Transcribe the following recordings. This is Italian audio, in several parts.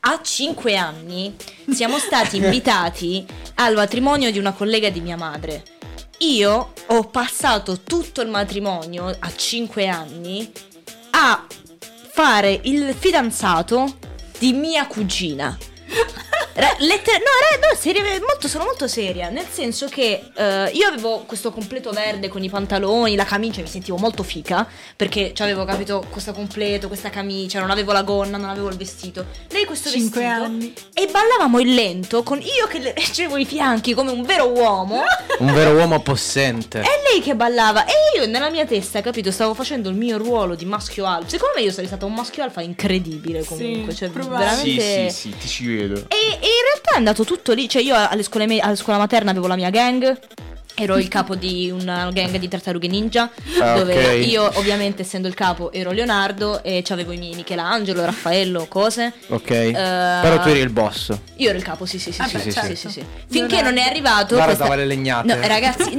A 5 anni siamo stati invitati al matrimonio di una collega di mia madre. Io ho passato tutto il matrimonio a 5 anni a fare il fidanzato di mia cugina. Sono molto seria, nel senso che io avevo questo completo verde con i pantaloni, la camicia, mi sentivo molto fica perché avevo capito questo completo, questa camicia, non avevo la gonna, non avevo il vestito. Lei questo vestito anni. E ballavamo il lento con io che le reggevo i fianchi come un vero uomo. Un vero uomo possente. E lei che ballava e io nella mia testa, capito, stavo facendo il mio ruolo di maschio alfa. Secondo me io sarei stato un maschio alfa incredibile comunque, sì, veramente. Sì, ti ci vedo. E in realtà è andato tutto lì, io alla scuola materna avevo la mia gang, ero il capo di una gang di tartarughe ninja, dove io ovviamente essendo il capo ero Leonardo e c'avevo i miei Michelangelo, Raffaello, cose. Però tu eri il boss. Io ero il capo, sì. Finché non è arrivato le legnate. No, ragazzi,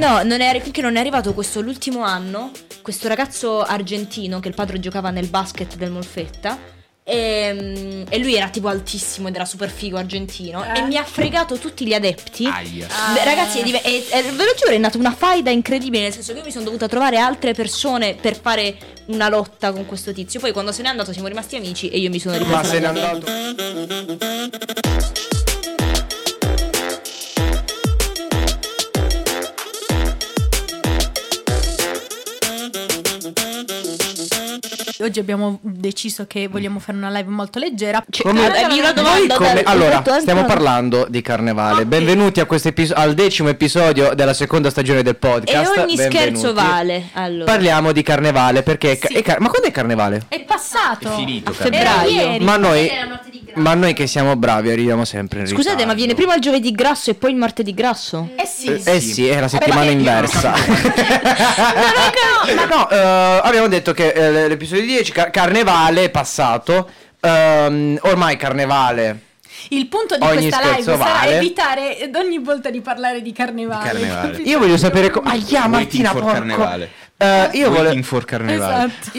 finché non è arrivato questo l'ultimo anno, questo ragazzo argentino che il padre giocava nel basket del Molfetta. E lui era tipo altissimo ed era super figo argentino e mi ha fregato tutti gli adepti. Ragazzi, ve lo giuro, è nata una faida incredibile, nel senso che io mi sono dovuta trovare altre persone per fare una lotta con questo tizio. Poi quando se n'è andato siamo rimasti amici e io mi sono ripresa. Ma se n'è andato. Oggi abbiamo deciso che vogliamo fare una live molto leggera. Allora, stiamo parlando di carnevale. Benvenuti a al 10° episodio della seconda stagione del podcast. E ogni scherzo vale. Allora, parliamo di carnevale perché ma quando è carnevale? È passato. È finito. A febbraio. Ma noi che siamo bravi arriviamo sempre in ritardo. Scusate, ma viene prima il giovedì grasso e poi il martedì grasso? Eh sì, è la settimana inversa. Abbiamo detto che l'episodio 10 carnevale è passato, ormai carnevale. Il punto di questa live sarà evitare ad ogni volta di parlare di carnevale. Io voglio sapere come Martina porco carnevale. Io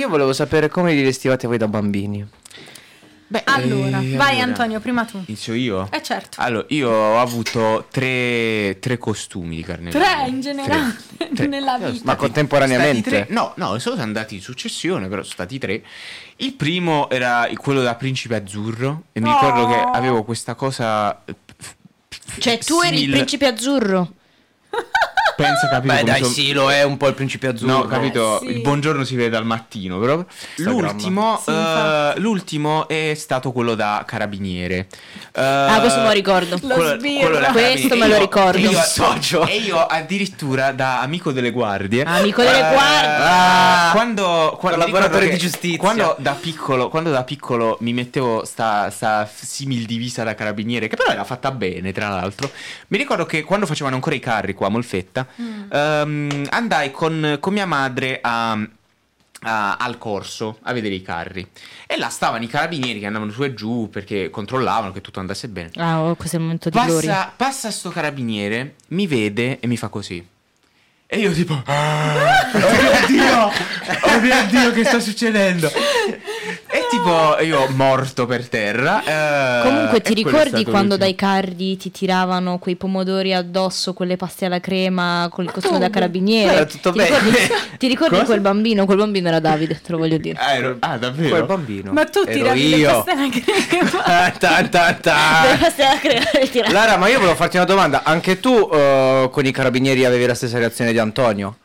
volevo sapere come li vestivate voi da bambini. Beh, allora, vai Antonio, prima tu. Inizio io? Certo. Allora, io ho avuto tre costumi di carnevale. Tre in generale. Nella vita. Ma contemporaneamente? No, sono andati in successione, però sono stati tre. Il primo era quello da Principe Azzurro e mi ricordo che avevo questa cosa. Tu eri il Principe Azzurro? Penso, capito. Beh, dai, sì, lo è un po' il Principe Azzurro. No, capito, sì. Il buongiorno si vede dal mattino proprio. L'ultimo è stato quello da carabiniere. Questo me lo ricordo. Questo me lo ricordo. E io addirittura da amico delle guardie. Amico delle guardie. Quando collaboratore di giustizia. Quando da piccolo mi mettevo sta simil divisa da carabiniere, che però era fatta bene, tra l'altro. Mi ricordo che quando facevano ancora i carri qua a Molfetta, andai con mia madre al corso a vedere i carri e là stavano i carabinieri che andavano su e giù perché controllavano che tutto andasse bene. Questo è il momento di gloria. Passa sto carabiniere, mi vede e mi fa così e io tipo oh mio Dio che sta succedendo. E tipo io morto per terra. Comunque ti ricordi quando dai carri ti tiravano quei pomodori addosso, quelle paste alla crema col costume da carabiniere? Era tutto bene. Ti ricordi quel bambino era Davide, te lo voglio dire. Davvero? Quel bambino. Ma tu tiravi le paste alla crema. Le paste alla crema. Lara, ma io volevo farti una domanda. Anche tu con i carabinieri avevi la stessa reazione di Antonio?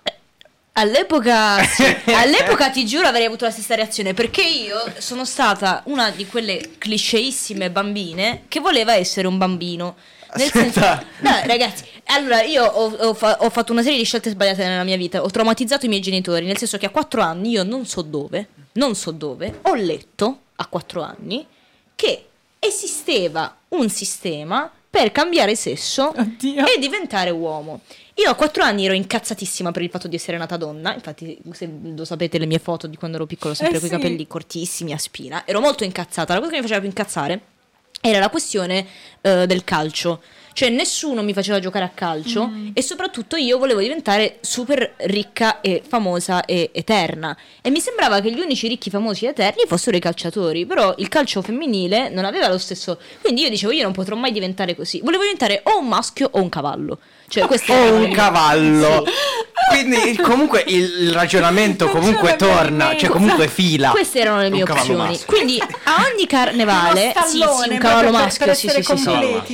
All'epoca sì. All'epoca ti giuro avrei avuto la stessa reazione, perché io sono stata una di quelle clichéissime bambine che voleva essere un bambino. Nel senso, no, ragazzi, allora io ho fatto una serie di scelte sbagliate nella mia vita. Ho traumatizzato i miei genitori, nel senso che a 4 anni io non so dove ho letto a 4 anni che esisteva un sistema per cambiare sesso e diventare uomo. Io a 4 anni ero incazzatissima per il fatto di essere nata donna. Infatti, se lo sapete, le mie foto di quando ero piccolo, sempre coi capelli cortissimi a spina, ero molto incazzata. La cosa che mi faceva più incazzare era la questione del calcio. Cioè nessuno mi faceva giocare a calcio e soprattutto io volevo diventare super ricca e famosa e eterna. E mi sembrava che gli unici ricchi, famosi e eterni fossero i calciatori, però il calcio femminile non aveva lo stesso. Quindi io dicevo, io non potrò mai diventare così. Volevo diventare o un maschio o un cavallo. Cioè questo o un cavallo. Sì. Quindi comunque il ragionamento comunque torna, cioè comunque fila. Queste erano le mie opzioni. Quindi a ogni carnevale un cavallo maschio, sì.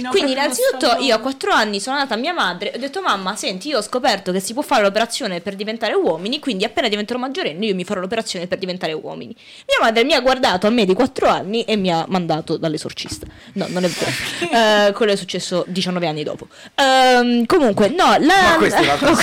Quindi innanzitutto io a 4 anni sono andata a mia madre e ho detto: "Mamma, senti, io ho scoperto che si può fare l'operazione per diventare uomini, quindi appena diventerò maggiorenne io mi farò l'operazione per diventare uomini". Mia madre mi ha guardato a me di 4 anni e mi ha mandato dall'esorcista. No, non è vero. Quello è successo 19 anni dopo. Comunque no, ma questa è un'altra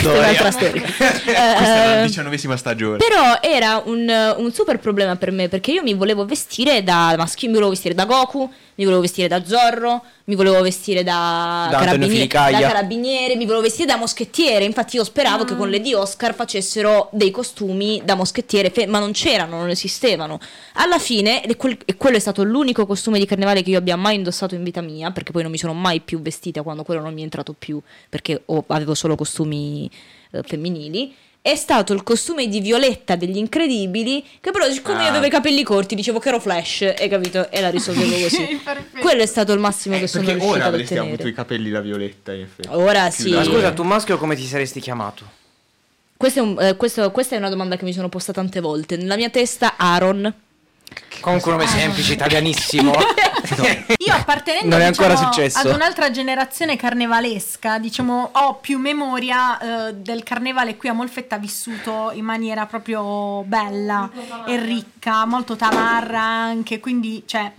storia. Questa era la 19ª stagione. Però era un super problema per me, perché io mi volevo vestire da maschio, mi volevo vestire da Goku, mi volevo vestire da Zorro, mi volevo vestire da carabiniere, mi volevo vestire da moschettiere. Infatti io speravo che con Lady Oscar facessero dei costumi da moschettiere, ma non c'erano, non esistevano. Alla fine, e quello è stato l'unico costume di carnevale che io abbia mai indossato in vita mia, perché poi non mi sono mai più vestita quando quello non mi è entrato più, perché avevo solo costumi femminili. È stato il costume di Violetta degli Incredibili, che però siccome io avevo i capelli corti dicevo che ero Flash, hai capito? E la risolvevo così. Quello è stato il massimo che sono riuscita ad ottenere. Ora avresti avuto i capelli da Violetta, in effetti. Ora sì. Ma scusa, tu maschio come ti saresti chiamato? Questa è una domanda che mi sono posta tante volte. Nella mia testa Aaron. Comunque un nome semplice, italianissimo. No. Io appartenendo ad un'altra generazione carnevalesca, diciamo, ho più memoria del carnevale qui a Molfetta vissuto in maniera proprio bella e ricca, molto tamarra anche, quindi cioè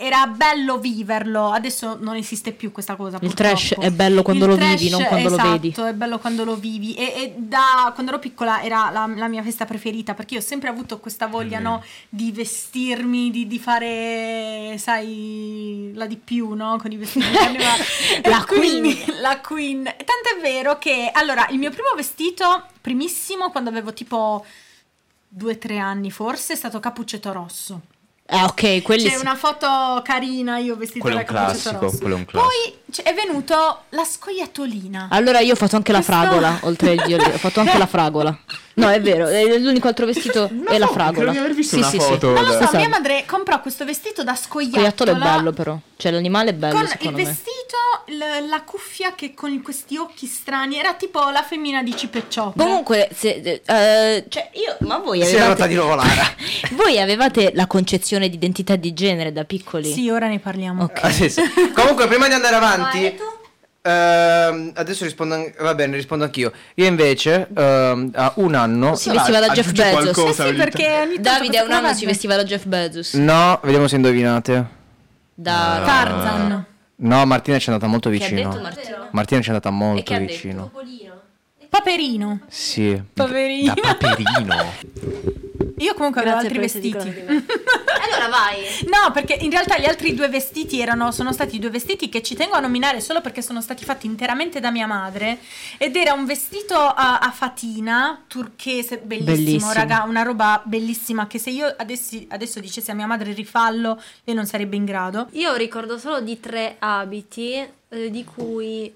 era bello viverlo. Adesso non esiste più questa cosa, purtroppo. Il trash è bello quando lo vivi, non quando lo vedi. Esatto, è bello quando lo vivi. E da quando ero piccola era la mia festa preferita, perché io ho sempre avuto questa voglia di vestirmi, di fare, sai, la di più, no? Con i vestiti la queen. Tant'è vero che, allora, il mio primo vestito, primissimo, quando avevo tipo 2 o 3 anni forse, è stato Cappuccetto Rosso. Ah, ok, c'è una foto carina, io vestita da Cappuccetto Rosso. Quello è un classico. Poi è venuto la scoiattolina. Allora io ho fatto anche la fragola, oltre il giolino, ho fatto anche la fragola. No, è vero, è l'unico altro vestito è la fragola. Credo di aver visto una foto. Non lo so, mia madre comprò questo vestito da scoiattolo. Scoiattolo è bello però, cioè l'animale è bello con secondo me. Il vestito, la cuffia che con questi occhi strani, era tipo la femmina di Cipecioppo. Comunque, ma voi avevate... Si è rotta di rovolare. Voi avevate la concezione di identità di genere da piccoli? Sì, ora ne parliamo. Okay. Sì. Comunque, prima di andare avanti... adesso rispondo anch'io. Io invece a 1 anno si vestiva da Jeff Bezos. Sì, perché Davide a 1 anno si vestiva da Jeff Bezos. No, vediamo se indovinate. Da Tarzan. No, Martina ci è andata molto vicino. Che ha detto Martina ci è andata molto vicino. Paperino. Sì. Paperino. Da Paperino. Io comunque avevo altri vestiti. Allora vai. No, perché in realtà gli altri 2 vestiti sono stati 2 vestiti che ci tengo a nominare solo perché sono stati fatti interamente da mia madre. Ed era un vestito a fatina turchese, bellissimo, raga, una roba bellissima che se io adesso dicessi a mia madre rifallo, lei non sarebbe in grado. Io ricordo solo di 3 abiti, di cui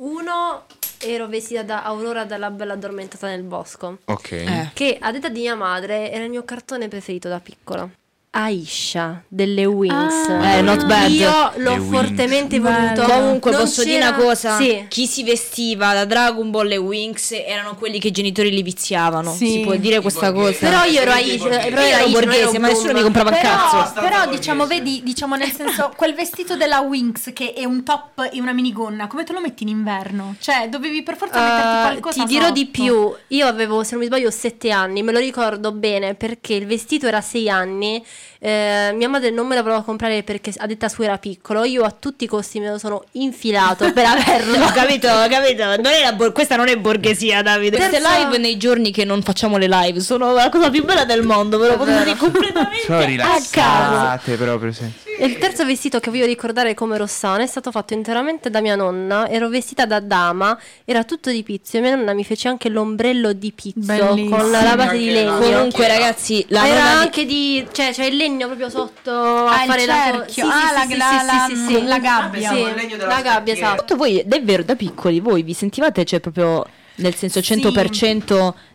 uno... ero vestita da Aurora dalla Bella Addormentata nel Bosco. Ok. Che a detta di mia madre era il mio cartone preferito da piccola. Aisha delle Winx. Not bad. Io l'ho fortemente voluto. Comunque posso dire una cosa, sì. Chi si vestiva da Dragon Ball e Winx erano quelli che i genitori li viziavano, sì. Si può dire questa cosa. Però io ero Aisha, però ero borghese, ma nessuno mi comprava un cazzo. Però diciamo, vedi, diciamo nel senso, quel vestito della Winx che è un top e una minigonna, come te lo metti in inverno? Cioè dovevi per forza metterti qualcosa. Ti dirò sotto. Di più, io avevo, se non mi sbaglio, 7 anni, me lo ricordo bene perché il vestito era 6 anni. Mia madre non me la voleva comprare perché a detta sua era piccolo. Io a tutti i costi me lo sono infilato per averlo. Capito? Non è questa non è borghesia, Davide. Queste live nei giorni che non facciamo le live sono la cosa più bella del mondo. Ve lo posso dire completamente a caso. Rilassate proprio, sì. Il terzo vestito che voglio ricordare come Rossana è stato fatto interamente da mia nonna. Ero vestita da dama, era tutto di pizzo e mia nonna mi fece anche l'ombrello di pizzo. Bellissima, con la base di legno. Comunque ragazzi, la era nonna anche di... cioè c'è il legno proprio sotto a fare la... sì, ah, sì, sì, la gabbia. Sì, la gabbia, esatto. Voi davvero da piccoli voi vi sentivate, cioè proprio... nel senso 100%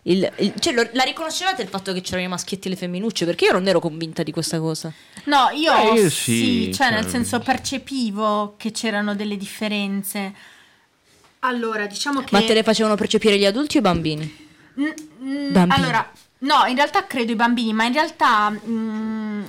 sì. Cioè la riconoscevate il fatto che c'erano i maschietti e le femminucce? Perché io non ero convinta di questa cosa. No, io sì, cioè nel senso percepivo che c'erano delle differenze. Allora diciamo che... Ma te le facevano percepire gli adulti o i bambini? Allora no, in realtà credo i bambini, ma in realtà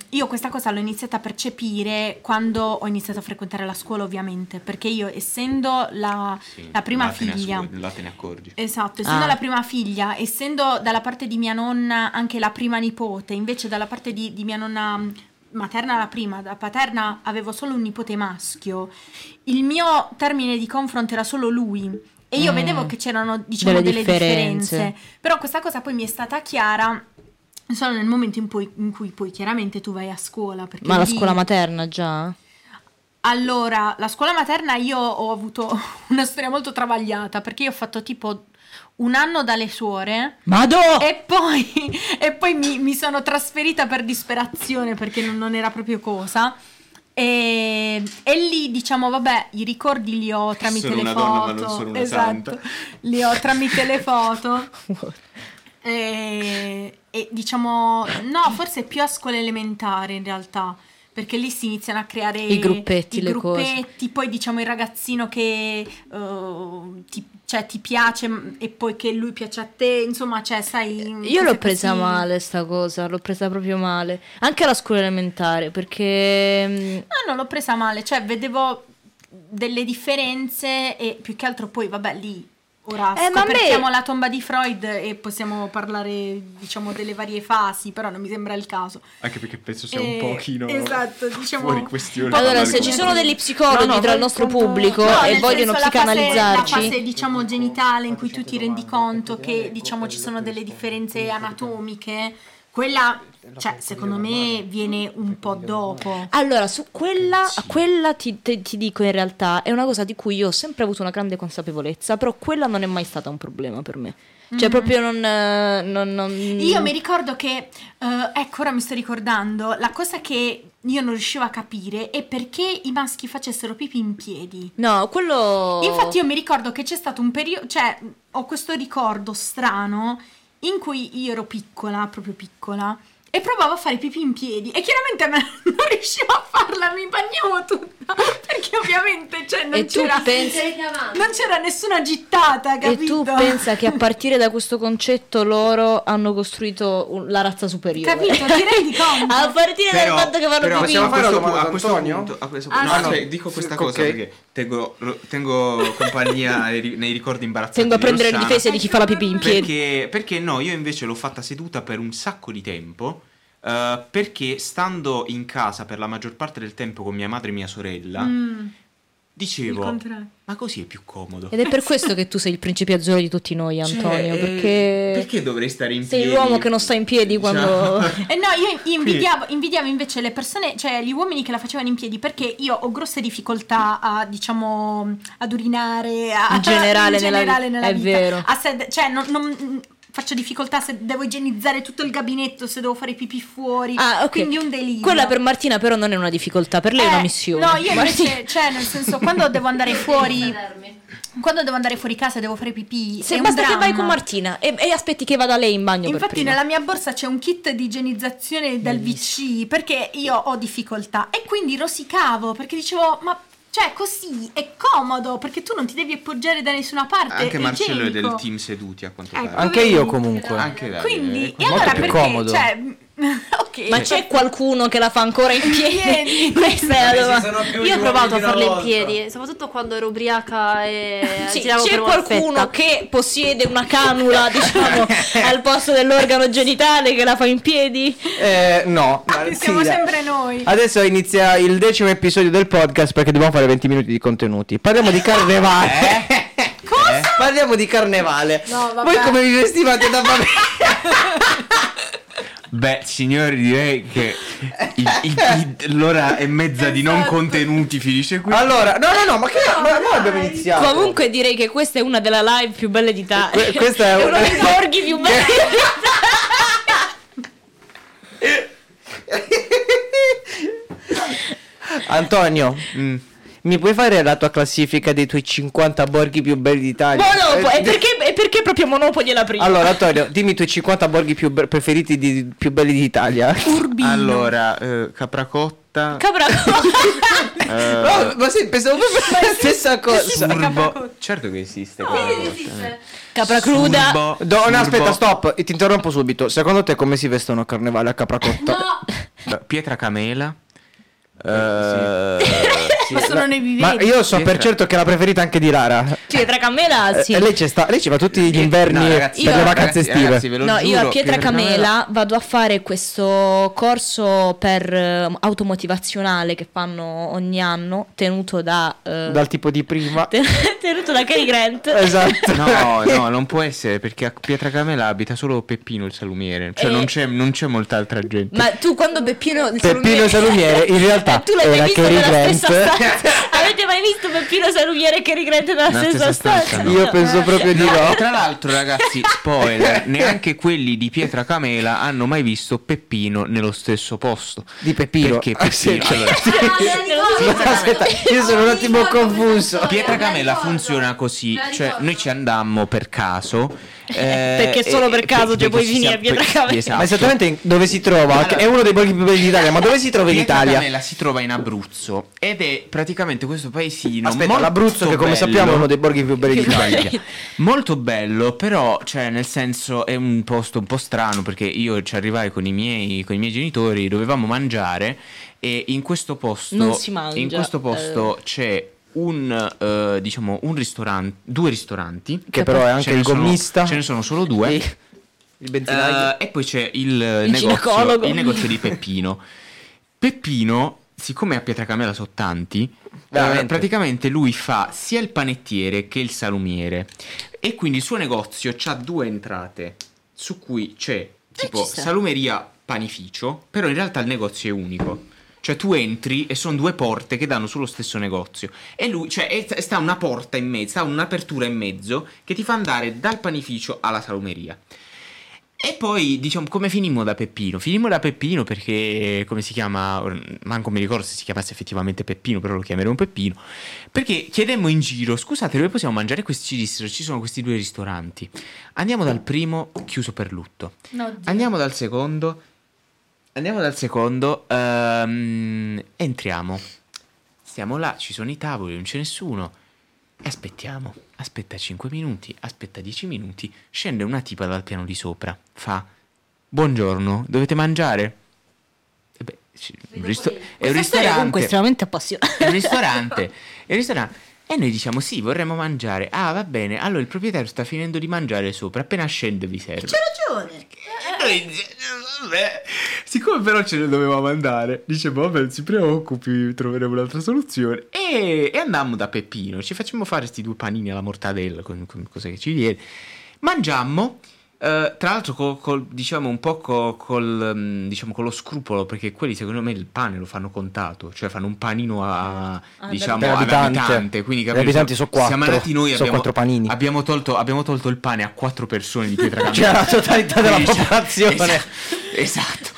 io questa cosa l'ho iniziata a percepire quando ho iniziato a frequentare la scuola, ovviamente, perché io essendo la prima figlia, là te ne accorgi. Esatto, essendo la prima figlia, essendo dalla parte di mia nonna anche la prima nipote, invece dalla parte di mia nonna materna la prima, da paterna avevo solo un nipote maschio, il mio termine di confronto era solo lui. E io vedevo che c'erano, diciamo, delle differenze. Però questa cosa poi mi è stata chiara solo nel momento in cui poi chiaramente tu vai a scuola. Perché ma la scuola materna già? Allora, la scuola materna io ho avuto una storia molto travagliata, perché io ho fatto tipo un anno dalle suore. Madò! E poi mi sono trasferita per disperazione, perché non era proprio cosa. E lì diciamo vabbè, i ricordi li ho tramite le foto. Sono una donna, ma non sono una santa. Li ho tramite le foto. E diciamo no, forse più a scuola elementare in realtà, perché lì si iniziano a creare i gruppetti, le cose. Poi diciamo il ragazzino che ti piace e poi che lui piace a te, insomma, cioè sai. Io l'ho presa male sta cosa, l'ho presa proprio male, anche alla scuola elementare, perché non l'ho presa male, cioè vedevo delle differenze e più che altro poi vabbè lì ora scopriamo la tomba di Freud e possiamo parlare, diciamo, delle varie fasi, però non mi sembra il caso. Anche perché penso sia un pochino fuori questione. Allora, se ci sono degli psicologi tra il nostro pubblico e vogliono psicanalizzarci, la fase, diciamo, genitale in cui tu ti rendi conto che, diciamo, ci sono delle differenze anatomiche, quella, cioè, secondo me viene un po' dopo. Allora, su quella ti dico, in realtà è una cosa di cui io ho sempre avuto una grande consapevolezza, però quella non è mai stata un problema per me. Cioè proprio non... Io mi ricordo che, ecco, ora mi sto ricordando, la cosa che io non riuscivo a capire è perché i maschi facessero pipì in piedi. No, quello... Infatti io mi ricordo che c'è stato un periodo, cioè ho questo ricordo strano in cui io ero piccola, proprio piccola, e provavo a fare pipì in piedi e chiaramente non riuscivo a farla, mi bagnavo tutta, perché ovviamente, cioè, non c'era nessuna gittata, capito? E tu pensa che a partire da questo concetto loro hanno costruito la razza superiore, capito? Ti rendi conto? A partire dal fatto che vanno pipì in piedi. A questo punto, dico questa cosa, perché tengo compagnia nei ricordi imbarazzanti. Tengo a prendere le difese di chi fa la pipì in piedi. Perché no, io invece l'ho fatta seduta per un sacco di tempo. Perché stando in casa per la maggior parte del tempo con mia madre e mia sorella, dicevo, ma così è più comodo. Ed è per questo che tu sei il principe azzurro di tutti noi, Antonio, perché dovrei stare in piedi? Sei l'uomo che non sta in piedi quando... io invidiavo invece le persone, cioè gli uomini che la facevano in piedi, perché io ho grosse difficoltà a, diciamo, ad urinare in generale nella vita. È vero. Cioè non faccio difficoltà se devo igienizzare tutto il gabinetto, se devo fare i pipì fuori, okay. Quindi un delirio. Quella per Martina però non è una difficoltà, per lei è una missione. No, io invece, cioè nel senso, quando devo andare fuori casa devo fare pipì, se basta che vai con Martina e aspetti che vada lei in bagno. Infatti per prima. Nella mia borsa c'è un kit di igienizzazione dal VC, perché io ho difficoltà e quindi rosicavo, perché dicevo, ma cioè così è comodo, perché tu non ti devi appoggiare da nessuna parte. Anche Marcello è del team seduti, a quanto pare. Anche io comunque. Quindi, e allora perché? Comodo. Cioè, okay. Ma c'è qualcuno che la fa ancora in piedi? Io ho provato a farla in piedi, soprattutto quando ero ubriaca e c'è qualcuno che possiede una canula, diciamo, al posto dell'organo genitale, che la fa in piedi? No, siamo sempre noi. Adesso inizia il 10° episodio del podcast, perché dobbiamo fare 20 minuti di contenuti. Parliamo di carnevale. Cosa? Parliamo di carnevale. No, vabbè. Voi come vi vestivate da bambini? Beh, signori, direi che l'ora e mezza di non contenuti finisce qui. Allora, no, ma che ma abbiamo iniziato. Comunque direi che questa è una della live più belle d'Italia. Questa è una dei borghi più belli d'Italia. Antonio, mi puoi fare la tua classifica dei tuoi 50 borghi più belli d'Italia? No, perché proprio Monopoli è la prima? Allora, Antonio, dimmi i tuoi 50 borghi più preferiti più belli d'Italia. Urbino. Allora, Capracotta. Ma sì, pensavo proprio la stessa cosa. Surbo. Certo che esiste. No, esiste. Capracruda. No, aspetta, stop, ti interrompo subito. Secondo te come si vestono a carnevale a Capracotta? No. Pietracamela. Sì. Ma sono nei viventi. Ma io so per certo che è la preferita anche di Lara. Pietracamela, sì. Lei ci va tutti gli inverni, no, ragazzi, per le vacanze estive. Ragazzi, io a Pietracamela vado a fare questo corso per automotivazionale che fanno ogni anno, tenuto da dal tipo di prima, tenuto da Cary Grant. Esatto. No, non può essere, perché a Pietracamela abita solo Peppino il salumiere, cioè non c'è molta altra gente. Ma tu quando Peppino il salumiere in realtà tu l'hai visto nella stessa stanza? Avete mai visto Peppino Salumiere che rigrette nella stessa stanza? No. Io penso proprio di no. Tra l'altro, ragazzi, spoiler, neanche quelli di Pietracamela hanno mai visto Peppino nello stesso posto. Di Peppino? Perché Peppino? Aspetta, io sono un attimo confuso. Pietracamela funziona così, cioè noi ci andammo per caso. Perché solo per caso cioè puoi finire a Pietracamela. Esatto. Ma esattamente dove si trova? Allora, è uno dei borghi più belli d'Italia, ma dove si trova in Italia? Pietracamela si trova in Abruzzo ed è praticamente questo paesino. Aspetta, l'Abruzzo che, come sappiamo, è uno dei borghi più belli d'Italia. Molto bello, però, cioè, nel senso, è un posto un po' strano, perché io ci arrivai con i miei genitori, dovevamo mangiare e in questo posto non si mangia. In questo posto c'è un ristorante, due ristoranti che però è anche il gommista, ce ne sono solo due, il benzinaio, e poi c'è il negozio di Peppino. Siccome a Pietracamela sono tanti, praticamente lui fa sia il panettiere che il salumiere, e quindi il suo negozio c'ha due entrate su cui c'è tipo salumeria, panificio, però in realtà il negozio è unico. Cioè tu entri e sono due porte che danno sullo stesso negozio. E lui, cioè, sta una porta in mezzo, sta un'apertura in mezzo che ti fa andare dal panificio alla salumeria. E poi, diciamo, come finimmo da Peppino? Finimmo da Peppino perché, come si chiama, manco mi ricordo se si chiamasse effettivamente Peppino, però lo chiameremo Peppino, perché chiedemmo in giro, scusate, dove possiamo mangiare? Questi ci dissero, ci sono questi due ristoranti. Andiamo dal primo, chiuso per lutto. No, andiamo dal secondo... entriamo. Stiamo là, ci sono i tavoli, non c'è nessuno. E aspettiamo. Aspetta 5 minuti, aspetta 10 minuti. Scende una tipa dal piano di sopra. Fa: buongiorno, dovete mangiare? E beh, è un ristorante. Comunque estremamente appassionato. È un ristorante. E noi diciamo: sì, vorremmo mangiare. Ah, va bene. Allora il proprietario sta finendo di mangiare sopra. Appena scende vi serve. C'è ragione. Vabbè. Siccome però ce ne dovevamo andare, dice: vabbè, non si preoccupi, troveremo un'altra soluzione. E andammo da Peppino. Ci facciamo fare questi due panini alla mortadella con cose che ci viene. Mangiammo. Tra l'altro con lo scrupolo, perché quelli secondo me il pane lo fanno contato, cioè fanno un panino all'abitante, quindi gli abitanti sono 4, siamo andati noi, abbiamo tolto il pane a 4 persone di Pietracamela, cioè la totalità della popolazione. Esatto.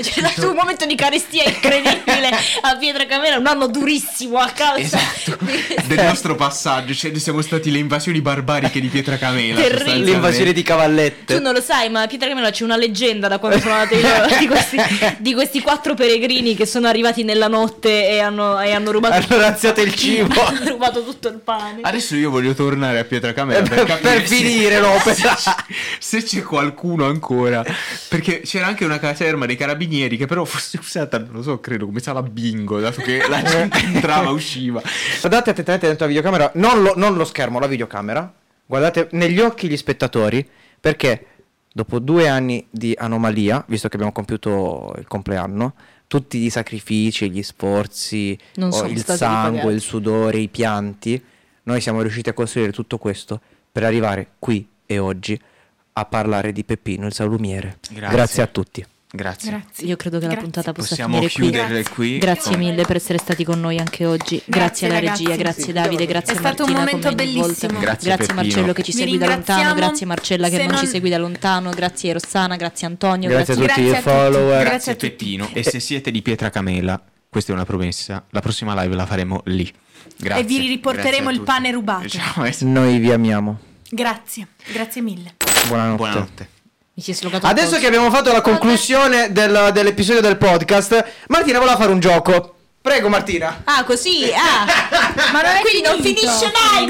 C'è stato un momento di carestia incredibile a Pietracamela, un anno durissimo a causa del nostro passaggio, cioè siamo stati le invasioni barbariche di Pietracamela, l'invasione di cavallette. Tu non lo sai, ma a Pietracamela c'è una leggenda da quando sono andata io di questi 4 peregrini che sono arrivati nella notte e hanno rubato, hanno razziato il cibo, hanno rubato tutto il pane. Adesso io voglio tornare a Pietracamela per finire l'opera, se c'è qualcuno ancora, perché c'era anche una caserma dei carabinieri che però fosse usata, non lo so, credo come sala bingo, dato che la gente entrava, usciva. Guardate attentamente dentro la videocamera, non lo schermo, la videocamera, guardate negli occhi gli spettatori, perché dopo 2 anni di anomalia, visto che abbiamo compiuto il compleanno, tutti i sacrifici, gli sforzi, il sangue, il sudore, i pianti, noi siamo riusciti a costruire tutto questo per arrivare qui e oggi a parlare di Peppino il salumiere. Grazie a tutti. Grazie. Io credo che la puntata possa finire qui. Grazie mille per essere stati con noi anche oggi. Grazie alla regia, grazie Davide, grazie a Martina. È stato un momento bellissimo. Grazie Marcello che ci segui da lontano, grazie Marcella che non ci segui da lontano, grazie Rossana, grazie Antonio, grazie a tutti i follower, grazie Peppino. E se siete di Pietracamela, questa è una promessa, la prossima live la faremo lì. Grazie. E vi riporteremo il pane rubato. Noi vi amiamo. Grazie, grazie mille. Buonanotte. Adesso che abbiamo fatto la conclusione dell'episodio del podcast, Martina voleva fare un gioco. Prego Martina. Ah, così? Ah. Ma non quindi non finisce mai.